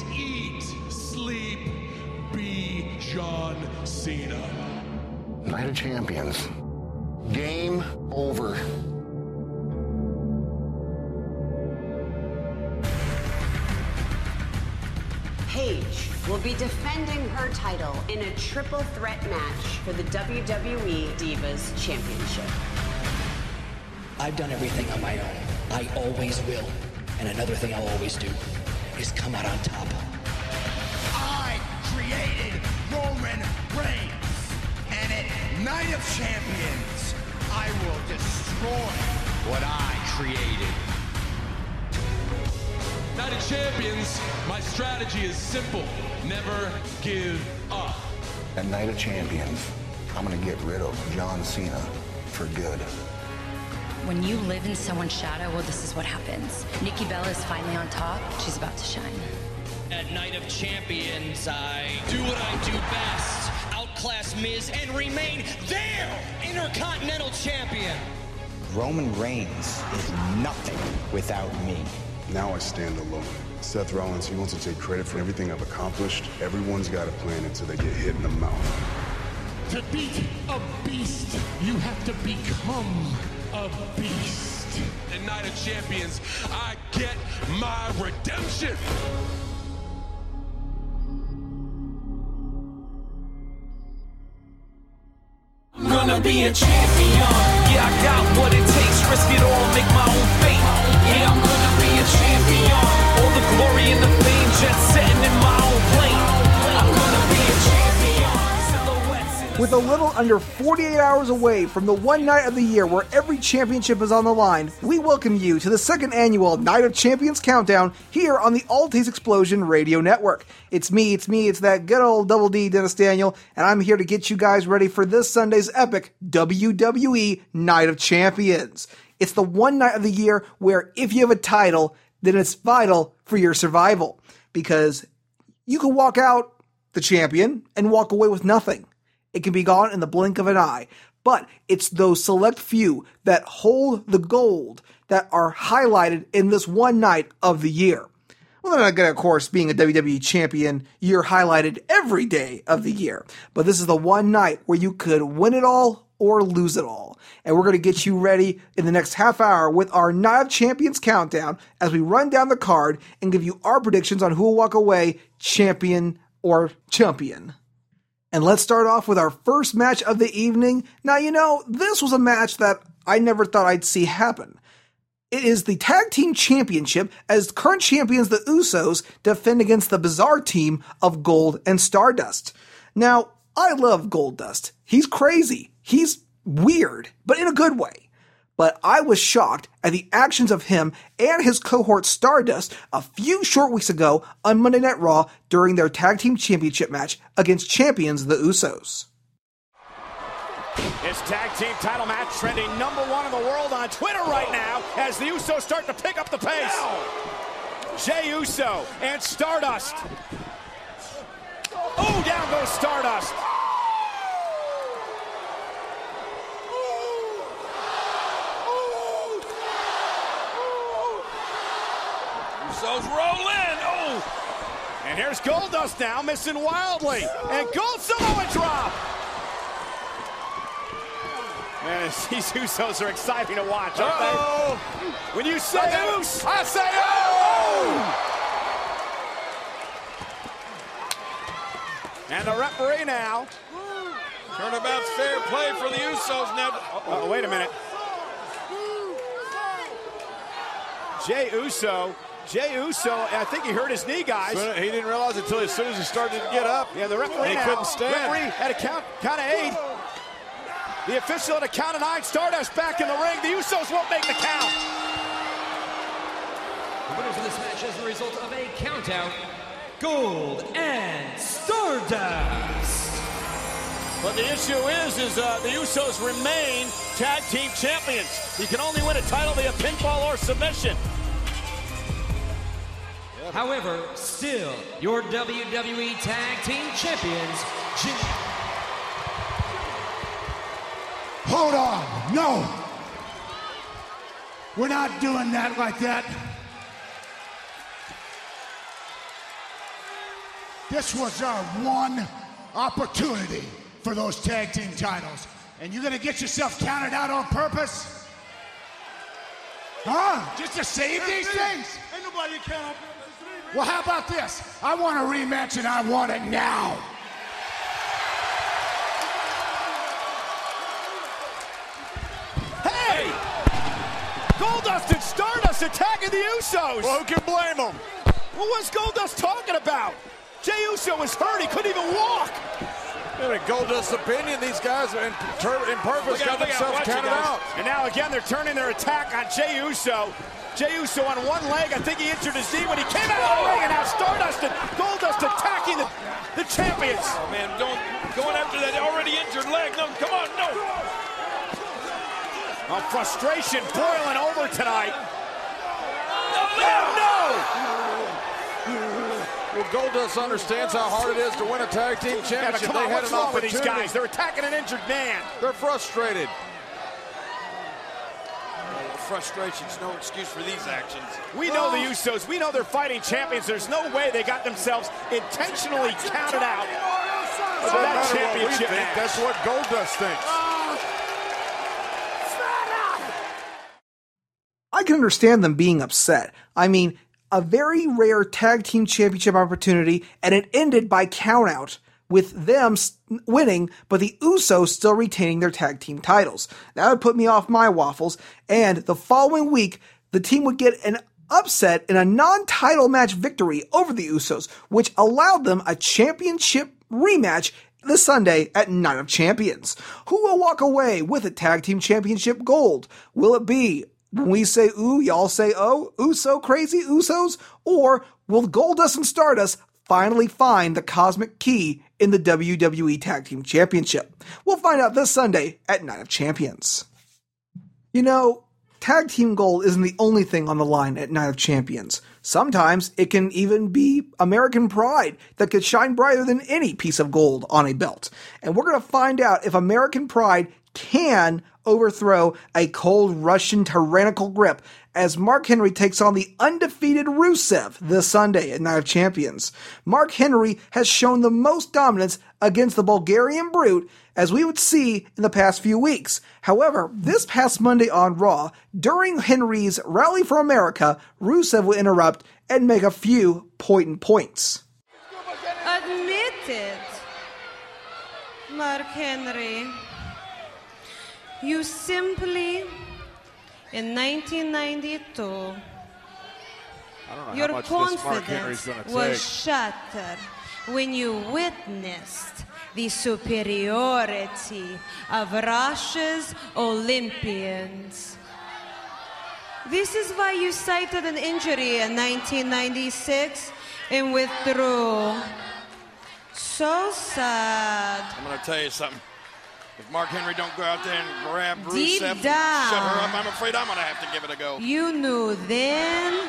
is eat, sleep, be John Cena. Night of Champions. Game over. Paige will be defending her title in a triple threat match for the WWE Divas Championship. I've done everything on my own. I always will. And another thing I'll always do is come out on top. I created Roman Reigns. And at Night of Champions, I will destroy what I created. Night of Champions, my strategy is simple. Never give up. At Night of Champions, I'm going to get rid of John Cena for good. When you live in someone's shadow, well, this is what happens. Nikki Bella is finally on top. She's about to shine. At Night of Champions, I do what I do best. Outclass Miz and remain their Intercontinental Champion. Roman Reigns is nothing without me. Now I stand alone. Seth Rollins, he wants to take credit for everything I've accomplished. Everyone's got a plan until they get hit in the mouth. To beat a beast, you have to become a beast. At Night of Champions, I get my redemption. I'm gonna be a champion. Yeah, I got what it takes. Risk it all, make my own fate. Yeah, I'm gonna champion, all the glory and the fame, jet setting in my own plane. I'm gonna be a champion. With a little under 48 hours away from the one night of the year where every championship is on the line, we welcome you to the second annual Night of Champions Countdown here on the All Taste Explosion Radio Network. It's me, it's that good old Double D, Dennis Daniel, and I'm here to get you guys ready for this Sunday's epic WWE Night of Champions. It's the one night of the year where if you have a title, then it's vital for your survival, because you can walk out the champion and walk away with nothing. It can be gone in the blink of an eye, but it's those select few that hold the gold that are highlighted in this one night of the year. Well, they're not good, of course, being a WWE champion. You're highlighted every day of the year, but this is the one night where you could win it all or lose it all. And we're going to get you ready in the next half hour with our Night of Champions Countdown as we run down the card and give you our predictions on who will walk away champion or chumpion. And let's start off with our first match of the evening. Now, you know, this was a match that I never thought I'd see happen. It is the Tag Team Championship as current champions the Usos defend against the bizarre team of Gold and Stardust. Now, I love Goldust. He's crazy. He's weird, but in a good way. But I was shocked at the actions of him and his cohort Stardust a few short weeks ago on Monday Night Raw during their Tag Team Championship match against champions the Usos. His tag team title match trending number one in the world on Twitter right now as the Usos start to pick up the pace. Jey Uso and Stardust. Oh, down goes Stardust. Usos roll in. Oh! And here's Goldust now, missing wildly. And Gold Samoa drop. Man, these Usos are exciting to watch, aren't they? When you say Usos, I say oh! And the referee now. Turnabout's fair play for the Usos now. Oh, wait a minute. Jey Uso. Jey Uso, I think he hurt his knee, guys. He didn't realize it until as soon as he started to get up. Yeah, the referee couldn't stand. Referee had a count of eight. The official at a count of nine. Stardust back in the ring. The Usos won't make the count. The winners of this match as the result of a count out, Gold and Stardust. But the issue is the Usos remain tag team champions. You can only win a title via pinfall or submission. However, still your WWE Tag Team Champions. Hold on, no. We're not doing that like that. This was our one opportunity for those tag team titles. And you're gonna get yourself counted out on purpose? Huh? Just to save these things? Ain't nobody count on purpose. Well, how about this? I want a rematch and I want it now. Hey! Goldust and Stardust attacking the Usos! Well, who can blame them? Well, what's Goldust talking about? Jey Uso was hurt, he couldn't even walk! In Goldust's opinion, these guys are in purpose got themselves counted out. And now again, they're turning their attack on Jey Uso. Jey Uso on one leg, I think he injured his knee when he came out of the ring, and now Stardust and Goldust attacking the champions. Oh man, don't, going after that already injured leg, no, come on, no! Oh, frustration boiling over tonight. No, no! No! Well, Goldust understands how hard it is to win a tag team championship. They had an opportunity. These guys, they're attacking an injured man. They're frustrated. Well, frustration's no excuse for these actions. We know the Usos. We know they're fighting champions. There's no way they got themselves intentionally counted out for that championship match. That's what Goldust thinks. I can understand them being upset. I mean, a very rare tag team championship opportunity, and it ended by countout with them winning, but the Usos still retaining their tag team titles. That would put me off my waffles, and the following week, the team would get an upset in a non-title match victory over the Usos, which allowed them a championship rematch this Sunday at Night of Champions. Who will walk away with a tag team championship gold? Will it be, when we say ooh, y'all say oh, Uso crazy Usos? Or will Goldust and Stardust finally find the cosmic key in the WWE Tag Team Championship? We'll find out this Sunday at Night of Champions. You know, tag team gold isn't the only thing on the line at Night of Champions. Sometimes it can even be American pride that could shine brighter than any piece of gold on a belt. And we're going to find out if American pride can overthrow a cold Russian tyrannical grip as Mark Henry takes on the undefeated Rusev this Sunday at Night of Champions. Mark Henry has shown the most dominance against the Bulgarian Brute, as we would see in the past few weeks. However, this past Monday on Raw, during Henry's Rally for America, Rusev will interrupt and make a few poignant points. Admit it, Mark Henry. You simply, in 1992, your confidence was shattered when you witnessed the superiority of Russia's Olympians. This is why you cited an injury in 1996 and withdrew. So sad. I'm going to tell you something. If Mark Henry don't go out there and grab Rusev and shut her up, I'm afraid I'm going to have to give it a go. You knew then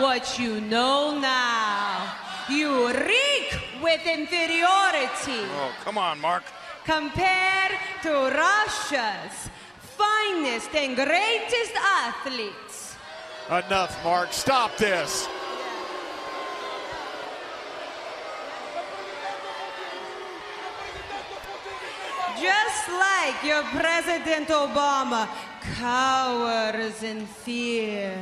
what you know now. You reek with inferiority. Oh, come on, Mark. Compared to Russia's finest and greatest athletes. Enough, Mark. Stop this. Just like your President Obama cowers in fear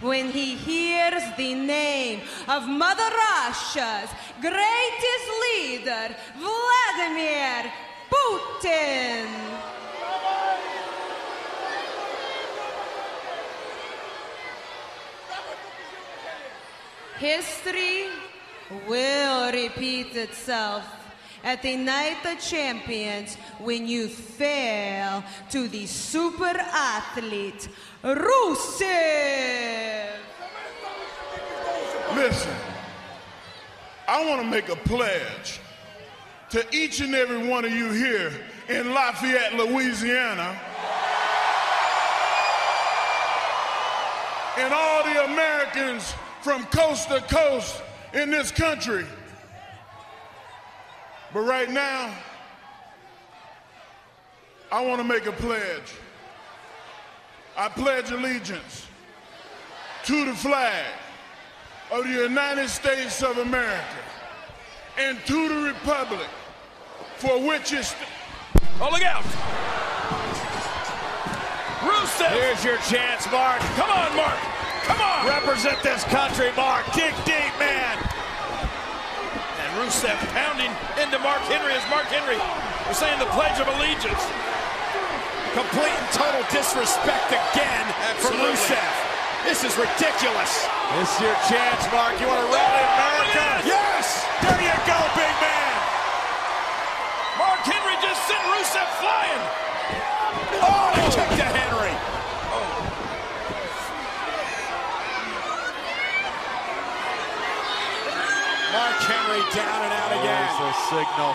when he hears the name of Mother Russia's greatest leader, Vladimir Putin. History will repeat itself at the Night of Champions when you fail to the super athlete, Rusev. Listen, I want to make a pledge to each and every one of you here in Lafayette, Louisiana, and all the Americans from coast to coast in this country. But right now, I want to make a pledge. I pledge allegiance to the flag of the United States of America and to the republic for which is... Oh, look out! Rusev! Here's your chance, Mark. Come on, Mark! Come on! Represent this country, Mark. Dig deep, man! And Rusev pounding into Mark Henry as Mark Henry was saying the Pledge of Allegiance. Complete and total disrespect again from Rusev. This is ridiculous. This is your chance, Mark. You want to rally America? Yes! There you go, big man! Mark Henry just sent Rusev flying. Oh, he kicked to Henry. Oh. Mark Henry down and out again. There's a signal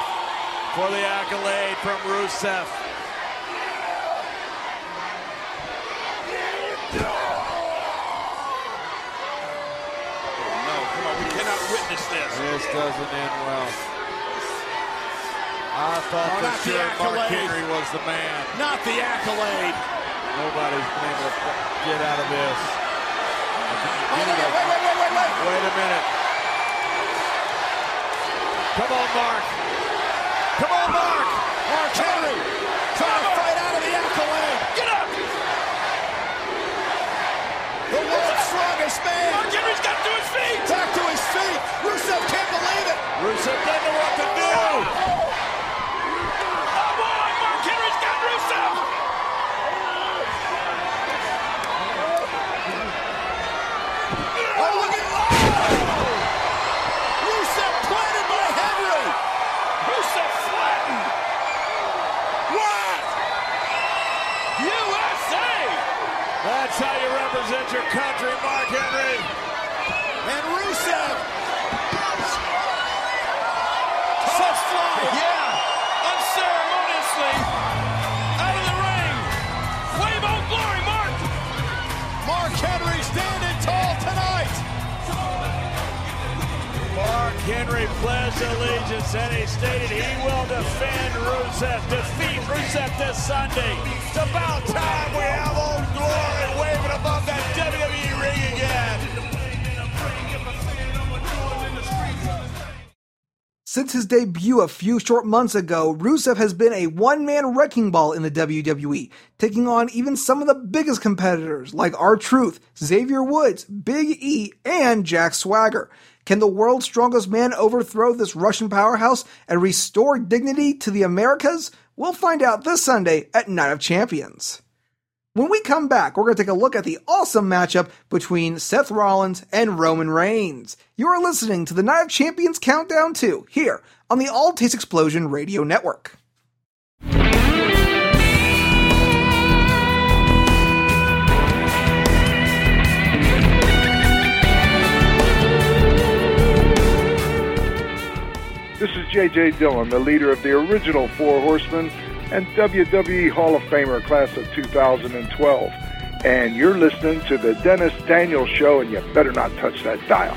for the accolade from Rusev. This doesn't end well. I thought for sure Mark Henry was the man. Not the accolade. Nobody's been able to get out of this. Wait a minute. Come on, Mark. Come on, Mark. Mark Henry trying to fight out of the accolade. Get up. The world's strongest man. Mark Henry's got to his feet. Back to his feet. Rusev can't believe it. Rusev doesn't know what to do. Oh boy, Mark Henry's got Rusev. Oh, look at oh! Rusev planted by Henry. Rusev flattened. What? USA. That's how you represent your country, Mark Henry. And Rusev. Yeah, unceremoniously out of the ring. Wave on glory, Mark. Mark Henry standing tall tonight. Mark Henry pledged allegiance and he stated he will defend Rusev, defeat Rusev this Sunday. It's about time we have old glory waving above that WWE ring again. Since his debut a few short months ago, Rusev has been a one-man wrecking ball in the WWE, taking on even some of the biggest competitors like R-Truth, Xavier Woods, Big E, and Jack Swagger. Can the world's strongest man overthrow this Russian powerhouse and restore dignity to the Americas? We'll find out this Sunday at Night of Champions. When we come back, we're going to take a look at the awesome matchup between Seth Rollins and Roman Reigns. You're listening to the Night of Champions Countdown 2 here on the All Taste Explosion Radio Network. This is J.J. Dillon, the leader of the original Four Horsemen, and WWE Hall of Famer Class of 2012. And you're listening to The Dennis Daniels Show, and you better not touch that dial.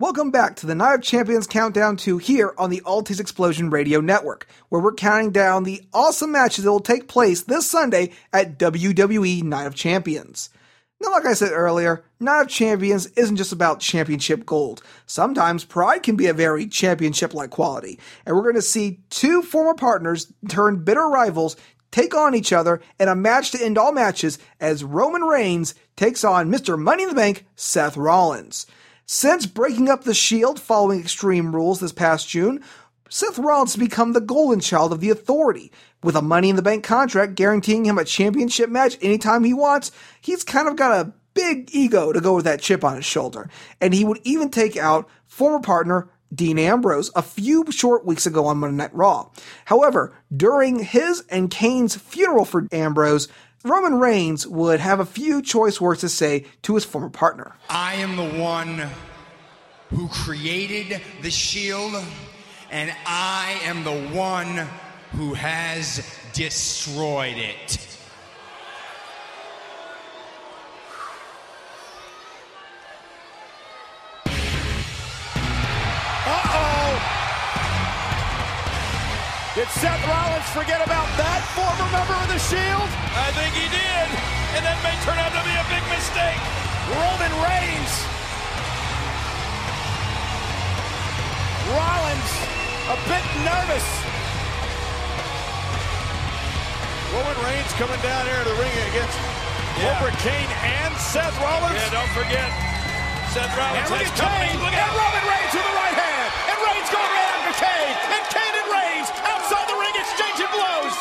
Welcome back to the Night of Champions Countdown 2 here on the All Taste Explosion Radio Network, where we're counting down the awesome matches that will take place this Sunday at WWE Night of Champions. Now, like I said earlier, Night of Champions isn't just about championship gold. Sometimes pride can be a very championship-like quality, and we're going to see two former partners turn bitter rivals take on each other in a match to end all matches as Roman Reigns takes on Mr. Money in the Bank, Seth Rollins. Since breaking up the Shield following Extreme Rules this past June, Seth Rollins has become the golden child of the Authority. With a Money in the Bank contract guaranteeing him a championship match anytime he wants, he's kind of got a big ego to go with that chip on his shoulder. And he would even take out former partner Dean Ambrose a few short weeks ago on Monday Night Raw. However, during his and Kane's funeral for Ambrose, Roman Reigns would have a few choice words to say to his former partner. I am the one who created the Shield, and I am the one who has destroyed it. Did Seth Rollins forget about that former member of the Shield? I think he did. and that may turn out to be a big mistake. Roman Reigns. Rollins, a bit nervous. Roman Reigns coming down here to the ring against Robert Kane and Seth Rollins. Yeah, don't forget, Seth Rollins has company. Look at Roman Reigns with the right hand, and Reigns going right after Kane, and Kane and Reigns outside the ring exchanging blows.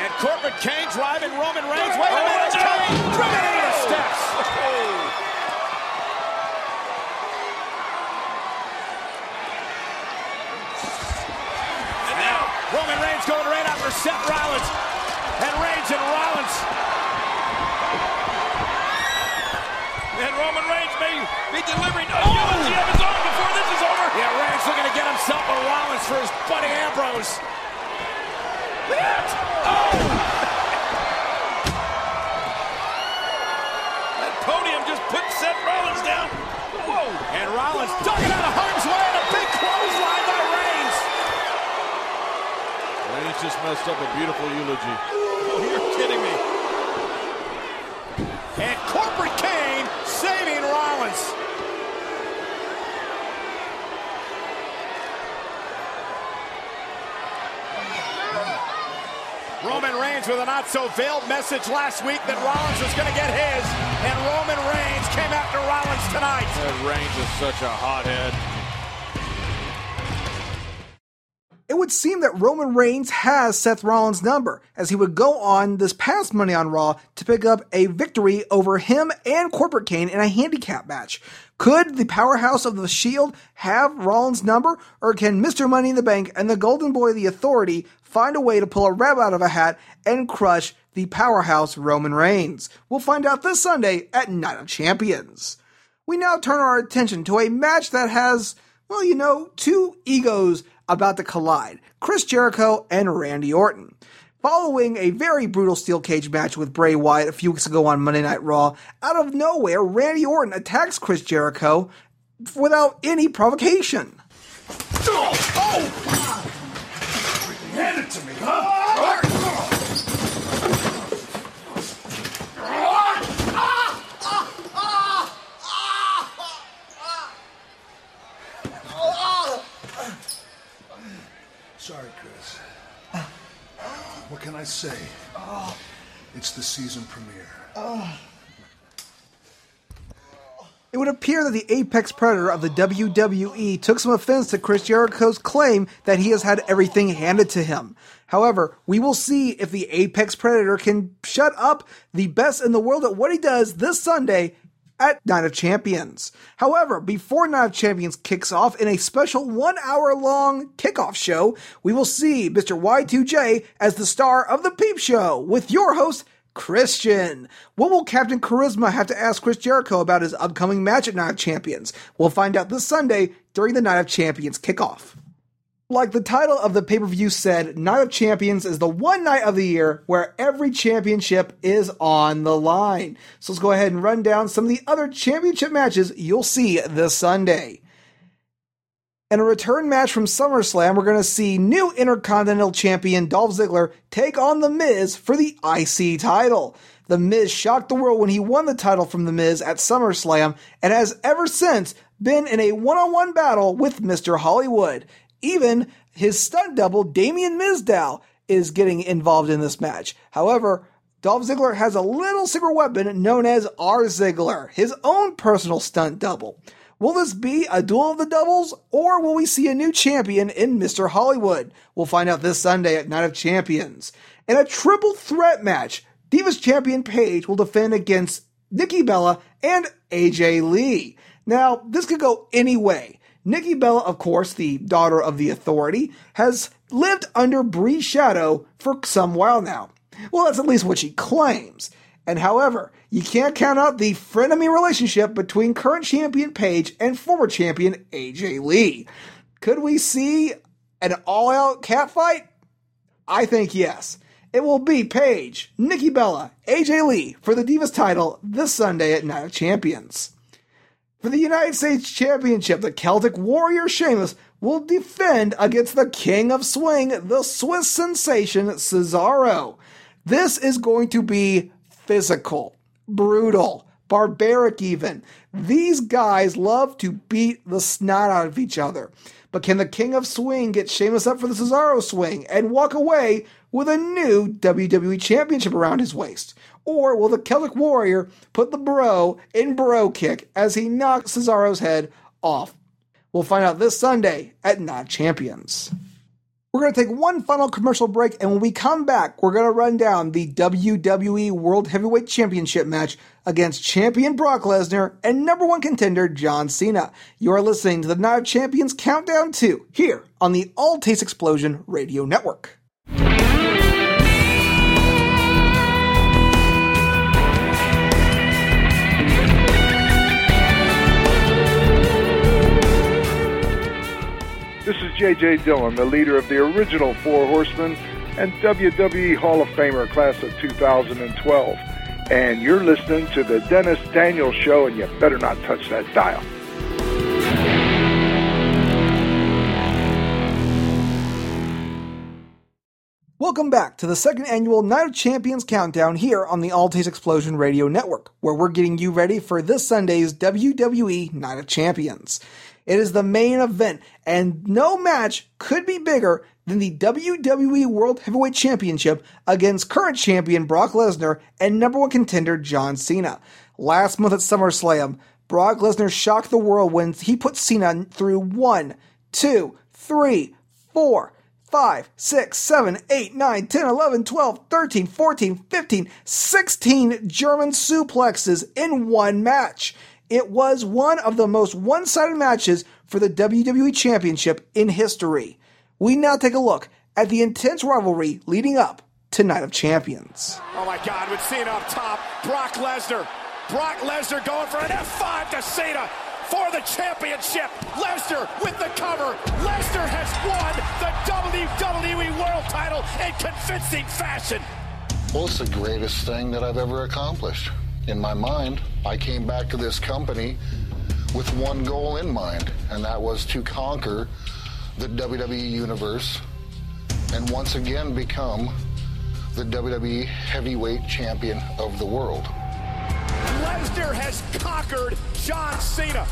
And Corporate Kane driving Roman Reigns. Wait a minute, Kane driven into the steps. And now Roman Reigns going right after Seth Rollins, and Reigns and Rollins. And Roman Reigns may be delivering a eulogy of his own before this is over. Yeah, Reigns looking to get himself a Rollins for his buddy Ambrose. Oh! That podium just put Seth Rollins down. Whoa! And Rollins dug it out of harm's way and a big clothesline by Reigns. Reigns just messed up a beautiful eulogy. Oh, you're kidding me. And Corporate Kane saving Rollins. Roman Reigns with a not-so-veiled message last week that Rollins was going to get his, and Roman Reigns came after Rollins tonight. That Reigns is such a hothead. It would seem that Roman Reigns has Seth Rollins' number, as he would go on this past Monday on Raw to pick up a victory over him and Corporate Kane in a handicap match. Could the powerhouse of the Shield have Rollins' number, or can Mr. Money in the Bank and the Golden Boy of the Authority find a way to pull a rabbit out of a hat and crush the powerhouse Roman Reigns? We'll find out this Sunday at Night of Champions. We now turn our attention to a match that has, well, you know, two egos about to collide: Chris Jericho and Randy Orton. Following a very brutal steel cage match with Bray Wyatt a few weeks ago on Monday Night Raw, out of nowhere, Randy Orton attacks Chris Jericho without any provocation. Oh! Hand it to me, huh? Sorry, Chris. What can I say? It's the season premiere. It would appear that the apex predator of the WWE took some offense to Chris Jericho's claim that he has had everything handed to him. However, we will see if the apex predator can shut up the best in the world at what he does this Sunday at Night of Champions. However, before Night of Champions kicks off in a special 1-hour-long kickoff show, we will see Mr. Y2J as the star of The Peep Show with your host, Christian. What will Captain Charisma have to ask Chris Jericho about his upcoming match at Night of Champions? We'll find out this Sunday during the Night of Champions kickoff. Like the title of the pay-per-view said, Night of Champions is the one night of the year where every championship is on the line. So let's go ahead and run down some of the other championship matches you'll see this Sunday. In a return match from SummerSlam, we're going to see new Intercontinental Champion Dolph Ziggler take on The Miz for the IC title. The Miz shocked the world when he won the title from The Miz at SummerSlam and has ever since been in a one-on-one battle with Mr. Hollywood. Even his stunt double, Damian Mizdow, is getting involved in this match. However, Dolph Ziggler has a little secret weapon known as R. Ziggler, his own personal stunt double. Will this be a duel of the doubles, or will we see a new champion in Mr. Hollywood? We'll find out this Sunday at Night of Champions. In a triple threat match, Divas Champion Paige will defend against Nikki Bella and AJ Lee. Now, this could go any way. Nikki Bella, of course, the daughter of the Authority, has lived under Bree's shadow for some while now. Well, that's at least what she claims. And however, you can't count out the frenemy relationship between current champion Paige and former champion AJ Lee. Could we see an all-out catfight? I think yes. It will be Paige, Nikki Bella, AJ Lee for the Divas title this Sunday at Night of Champions. For the United States Championship, the Celtic Warrior Sheamus will defend against the King of Swing, the Swiss sensation Cesaro. This is going to be physical, brutal, barbaric even. These guys love to beat the snot out of each other. But can the King of Swing get Sheamus up for the Cesaro swing and walk away with a new WWE Championship around his waist? Or will the Celtic Warrior put the bro in bro kick as he knocks Cesaro's head off? We'll find out this Sunday at Night of Champions. We're going to take one final commercial break, and when we come back, we're going to run down the WWE World Heavyweight Championship match against champion Brock Lesnar and #1 contender John Cena. You're listening to the Night of Champions Countdown 2 here on the All Taste Explosion Radio Network. This is J.J. Dillon, the leader of the original Four Horsemen and WWE Hall of Famer class of 2012. And you're listening to the Dennis Daniels Show, and you better not touch that dial. Welcome back to the second annual Night of Champions Countdown here on the All Taste Explosion Radio Network, where we're getting you ready for this Sunday's WWE Night of Champions. It is the main event, and no match could be bigger than the WWE World Heavyweight Championship against current champion Brock Lesnar and #1 contender John Cena. Last month at SummerSlam, Brock Lesnar shocked the world when he put Cena through 1, 2, 3, 4, 5, 6, 7, 8, 9, 10, 11, 12, 13, 14, 15, 16 German suplexes in one match. It was one of the most one-sided matches for the WWE Championship in history. We now take a look at the intense rivalry leading up to Night of Champions. Oh my God, with Cena up top, Brock Lesnar. Brock Lesnar going for an F5 to Cena for the championship. Lesnar with the cover. Lesnar has won the WWE World title in convincing fashion. Well, it's the greatest thing that I've ever accomplished. In my mind, I came back to this company with one goal in mind, and that was to conquer the WWE Universe and once again become the WWE Heavyweight Champion of the world. Lesnar has conquered John Cena.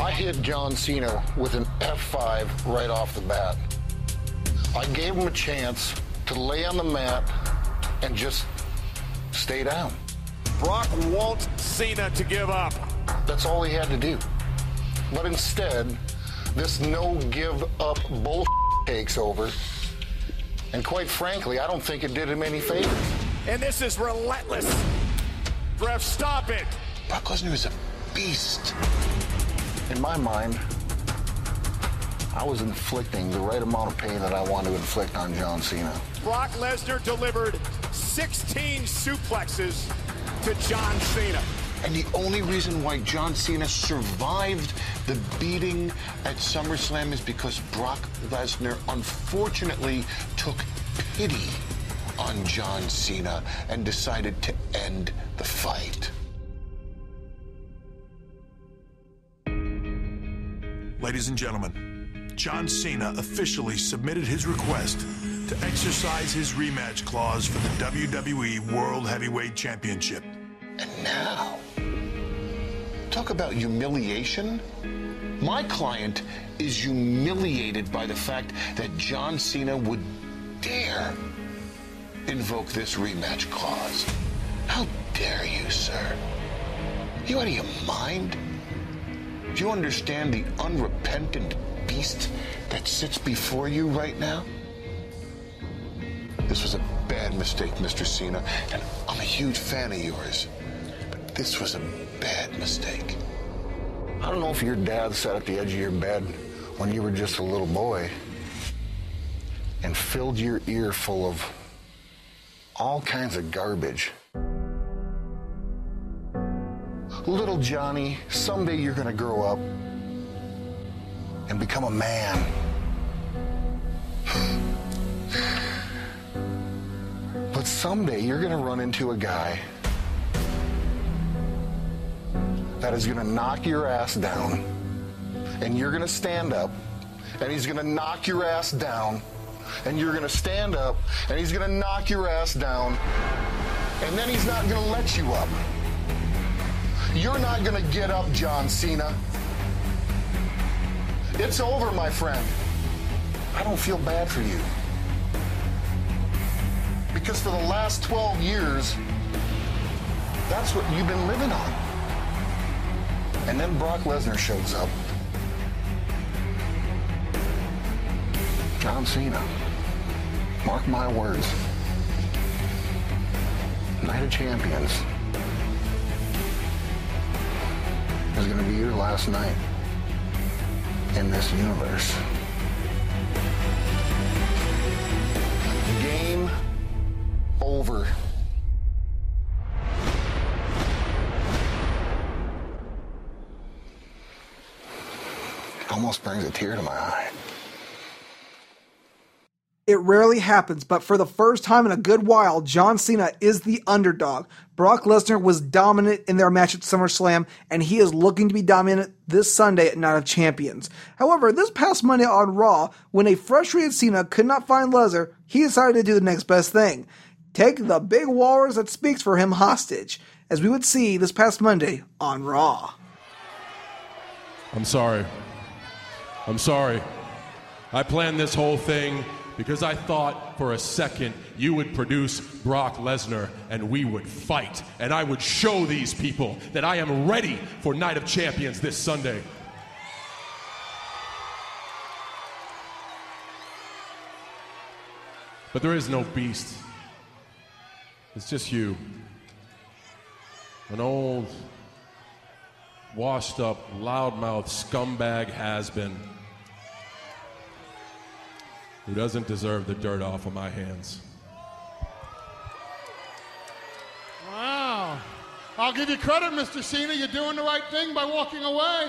I hit John Cena with an F5 right off the bat. I gave him a chance to lay on the mat and just stay down. Brock wants Cena to give up. That's all he had to do. But instead, this no-give-up bullshit takes over. And quite frankly, I don't think it did him any favors. And this is relentless. Ref, stop it. Brock Lesnar is a beast. In my mind, I was inflicting the right amount of pain that I wanted to inflict on John Cena. Brock Lesnar delivered 16 suplexes to John Cena. And the only reason why John Cena survived the beating at SummerSlam is because Brock Lesnar unfortunately took pity on John Cena and decided to end the fight. Ladies and gentlemen, John Cena officially submitted his request to exercise his rematch clause for the WWE World Heavyweight Championship. And now, talk about humiliation. My client is humiliated by the fact that John Cena would dare invoke this rematch clause. How dare you, sir? You out of your mind? Do you understand the unrepentant beast that sits before you right now? This was a bad mistake, Mr. Cena, and I'm a huge fan of yours, but this was a bad mistake. I don't know if your dad sat at the edge of your bed when you were just a little boy and filled your ear full of all kinds of garbage. Little Johnny, someday you're gonna grow up and become a man. But someday you're gonna run into a guy that is gonna knock your ass down, and you're gonna stand up, and he's gonna knock your ass down, and you're gonna stand up, and he's gonna knock your ass down, and then he's not gonna let you up. You're not gonna get up, John Cena. It's over, my friend. I don't feel bad for you. Because for the last 12 years, that's what you've been living on. And then Brock Lesnar shows up. John Cena. Mark my words. Night of Champions is going to be your last night in this universe. Game over. Almost brings a tear to my eye. It rarely happens, but for the first time in a good while, John Cena is the underdog. Brock Lesnar was dominant in their match at SummerSlam, and he is looking to be dominant this Sunday at Night of Champions. However, this past Monday on Raw, when a frustrated Cena could not find Lesnar, he decided to do the next best thing. Take the big walrus that speaks for him hostage, as we would see this past Monday on Raw. I'm sorry. I planned this whole thing because I thought for a second you would produce Brock Lesnar and we would fight. And I would show these people that I am ready for Night of Champions this Sunday. But there is no beast. It's just you. An old, washed up, loudmouth scumbag has-been who doesn't deserve the dirt off of my hands. Wow. I'll give you credit, Mr. Cena. You're doing the right thing by walking away.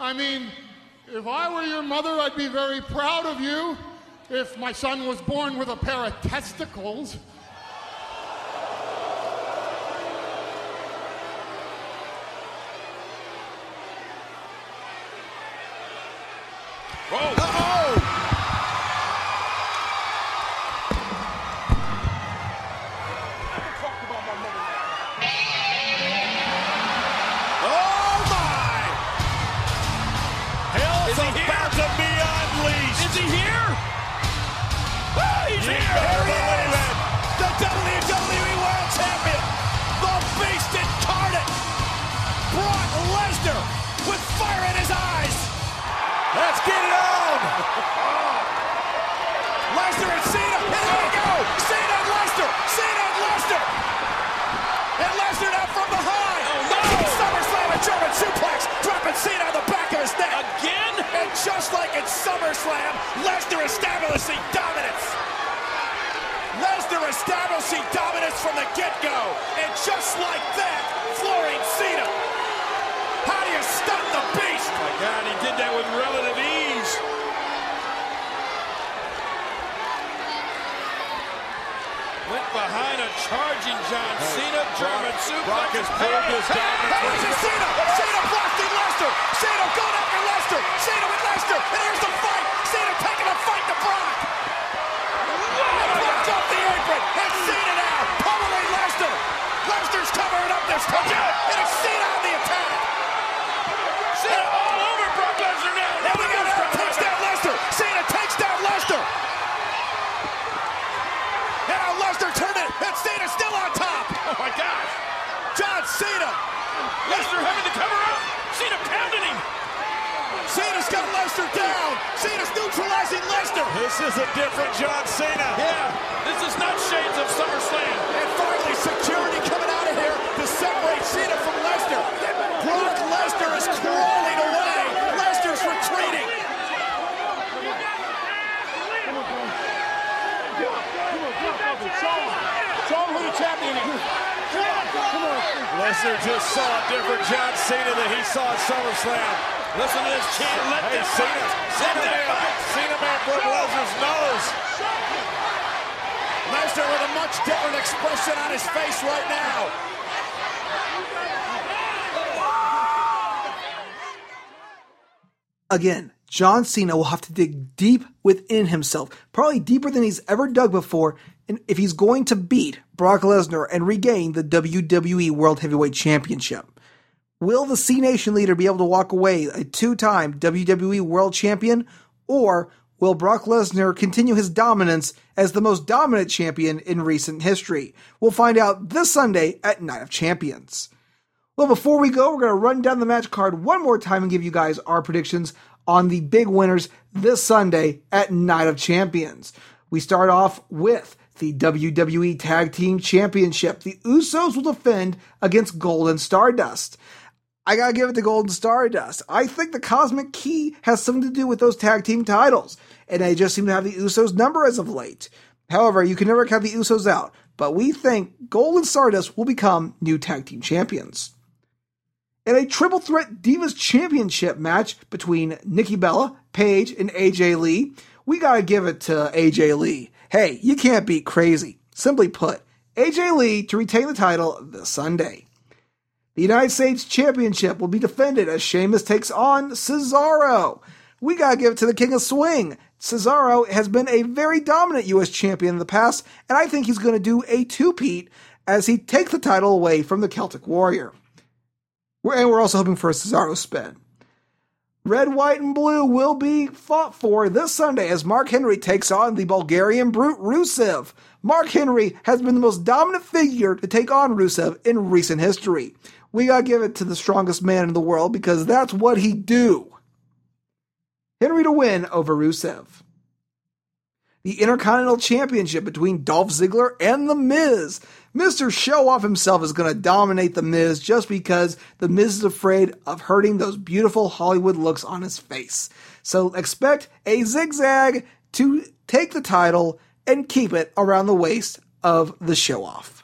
I mean, if I were your mother, I'd be very proud of you. If my son was born with a pair of testicles. Whoa. Cena on the back of his neck. Again? And just like at SummerSlam, Lesnar establishing dominance from the get-go. And just like that, flooring Cena. How do you stop the beast? My God, he did that with relative ease. Went behind a charging John Cena. German suplex. Brock has pulled this down. Cena blocked in Lesnar. Cena going after Lesnar. Cena with Lesnar. And here's the fight. Cena taking the fight to Brock. And blocked off the apron. And Cena now pummeling Lesnar. Lesnar's covering up this time. And it's Cena on the attack. Cena all over Brock Lesnar now. And we got a touchdown Lesnar. Cena takes down Lesnar. And now Lesnar turned it, and Cena's still on top. Oh my gosh. John Cena. Lesnar having to cover up. Cena pounding him. Cena's got Lesnar down. Cena's neutralizing Lesnar. This is a different John Cena. Yeah, this is not shades of SummerSlam. And finally, security coming out of here to separate Cena from Lesnar. Brock Lesnar is crawling away. Lesnar's retreating. Show him who the champion is. Lesnar just saw a different John Cena that he saw at SummerSlam. Listen to this chant. Cena man broke Lesnar's nose. Lesnar with a much different expression on his face right now. Again, John Cena will have to dig deep within himself, probably deeper than he's ever dug before, and if he's going to beat Brock Lesnar and regain the WWE World Heavyweight Championship. Will the C-Nation leader be able to walk away a two-time WWE World Champion, or will Brock Lesnar continue his dominance as the most dominant champion in recent history? We'll find out this Sunday at Night of Champions. Well, before we go, we're going to run down the match card one more time and give you guys our predictions on the big winners this Sunday at Night of Champions. We start off with the WWE Tag Team Championship. The Usos will defend against Gold and Stardust. I gotta give it to Gold and Stardust. I think the Cosmic Key has something to do with those tag team titles, and they just seem to have the Usos' number as of late. However, you can never count the Usos out, but we think Gold and Stardust will become new tag team champions. In a triple threat Divas Championship match between Nikki Bella, Paige, and AJ Lee, we gotta give it to AJ Lee. Hey, you can't beat crazy. Simply put, AJ Lee to retain the title this Sunday. The United States Championship will be defended as Sheamus takes on Cesaro. We gotta give it to the King of Swing. Cesaro has been a very dominant U.S. champion in the past, and I think he's gonna do a two-peat as he takes the title away from the Celtic Warrior. We're also hoping for a Cesaro spin. Red, white, and blue will be fought for this Sunday as Mark Henry takes on the Bulgarian brute Rusev. Mark Henry has been the most dominant figure to take on Rusev in recent history. We gotta give it to the strongest man in the world because that's what he do. Henry to win over Rusev. The Intercontinental Championship between Dolph Ziggler and The Miz. Mr. Show-Off himself is going to dominate The Miz just because The Miz is afraid of hurting those beautiful Hollywood looks on his face. So expect a zigzag to take the title and keep it around the waist of the Show-Off.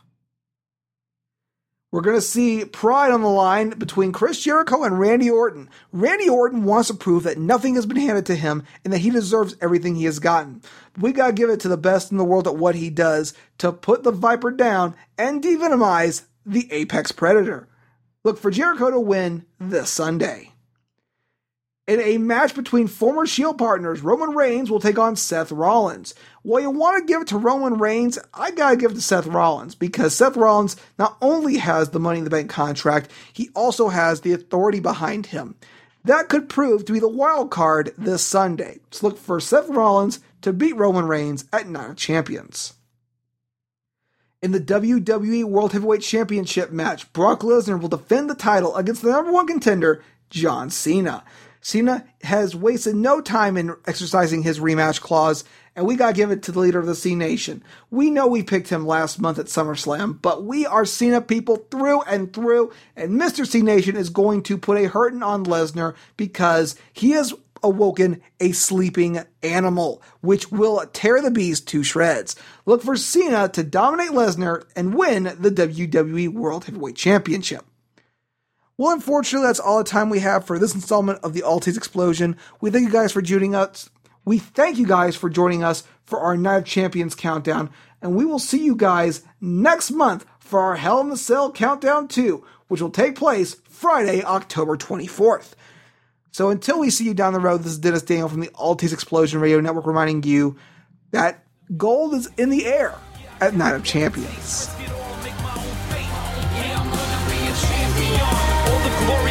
We're going to see pride on the line between Chris Jericho and Randy Orton. Randy Orton wants to prove that nothing has been handed to him and that he deserves everything he has gotten. We got to give it to the best in the world at what he does to put the Viper down and devenomize the Apex Predator. Look for Jericho to win this Sunday. In a match between former Shield partners, Roman Reigns will take on Seth Rollins. Well, you want to give it to Roman Reigns, I gotta give it to Seth Rollins, because Seth Rollins not only has the Money in the Bank contract, he also has the authority behind him. That could prove to be the wild card this Sunday. Let's look for Seth Rollins to beat Roman Reigns at Night of Champions. In the WWE World Heavyweight Championship match, Brock Lesnar will defend the title against the #1 contender, John Cena. Cena has wasted no time in exercising his rematch clause, and we gotta give it to the leader of the C-Nation. We know we picked him last month at SummerSlam, but we are Cena people through, and Mr. C-Nation is going to put a hurtin' on Lesnar because he has awoken a sleeping animal, which will tear the beast to shreds. Look for Cena to dominate Lesnar and win the WWE World Heavyweight Championship. Well, unfortunately, that's all the time we have for this installment of the All Taste Explosion. We thank you guys for joining us for our Night of Champions countdown, and we will see you guys next month for our Hell in the Cell Countdown 2, which will take place Friday, October 24th. So until we see you down the road, this is Dennis Daniel from the All Taste Explosion Radio Network reminding you that gold is in the air at Night of Champions.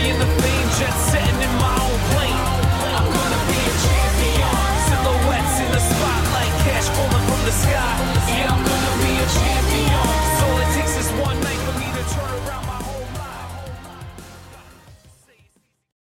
In the plane, jet setting in my own plane. I'm gonna be a champion. Silhouettes in the spotlight, cash falling from the sky.